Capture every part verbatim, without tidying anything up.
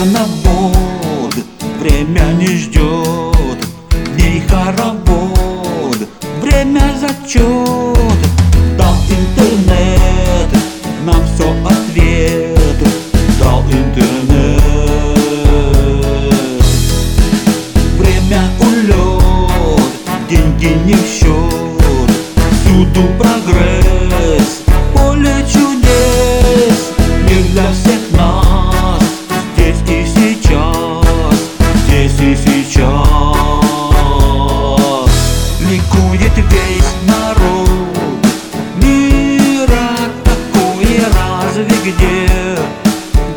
Энтер на ввод, время не ждет, дней хоровод, время зачет. Дал интернет нам все ответы, дал интернет. Время улет, деньги не в счет, всюду прогресс, поле чудес. Мир для всех нас, и сейчас ликует весь народ мира. Такое разве где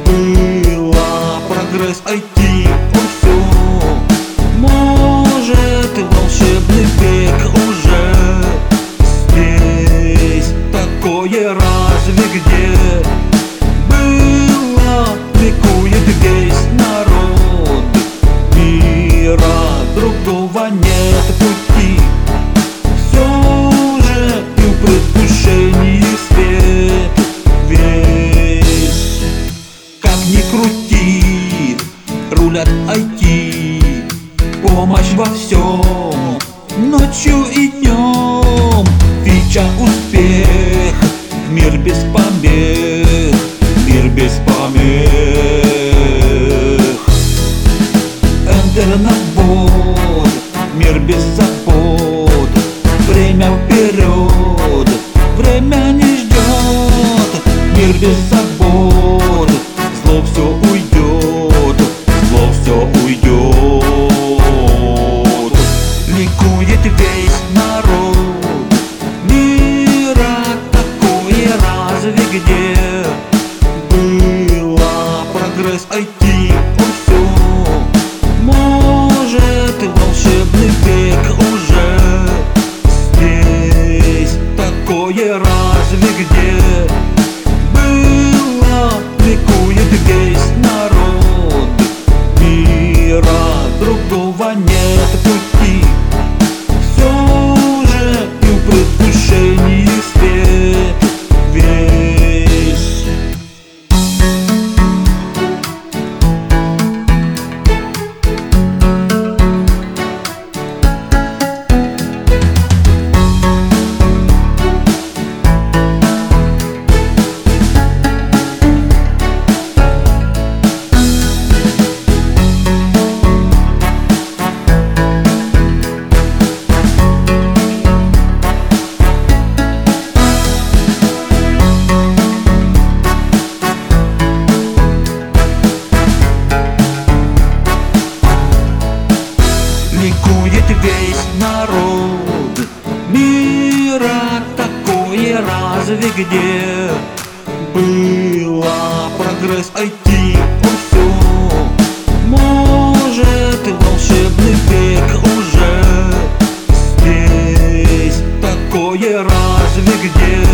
было? Прогресс ай ти, он все может, волшебный век уже здесь. Такое разве где было? Ликует весь народ. Другого нет пути, все же ты в предвкушении свет весь. Как ни крути, рулят ай ти, помощь во всем, ночью и днем. Фича успех, мир без помех, мир без помех. Энтер на ввод, мир без забот, время вперед, время не ждет. Мир без забот, зло все уйдет, зло все уйдет. Ликует весь народ мира. Такое разве где было? Прогресс ай ти, он все может, волшебный век уже здесь. Такое разве где было? Ликует весь народ мира, другого нет пути, все же и в предвкушении свет весь. Ликует весь народ мира. Такое разве где было? Прогресс ай ти, он все может, волшебный век уже здесь. Такое разве где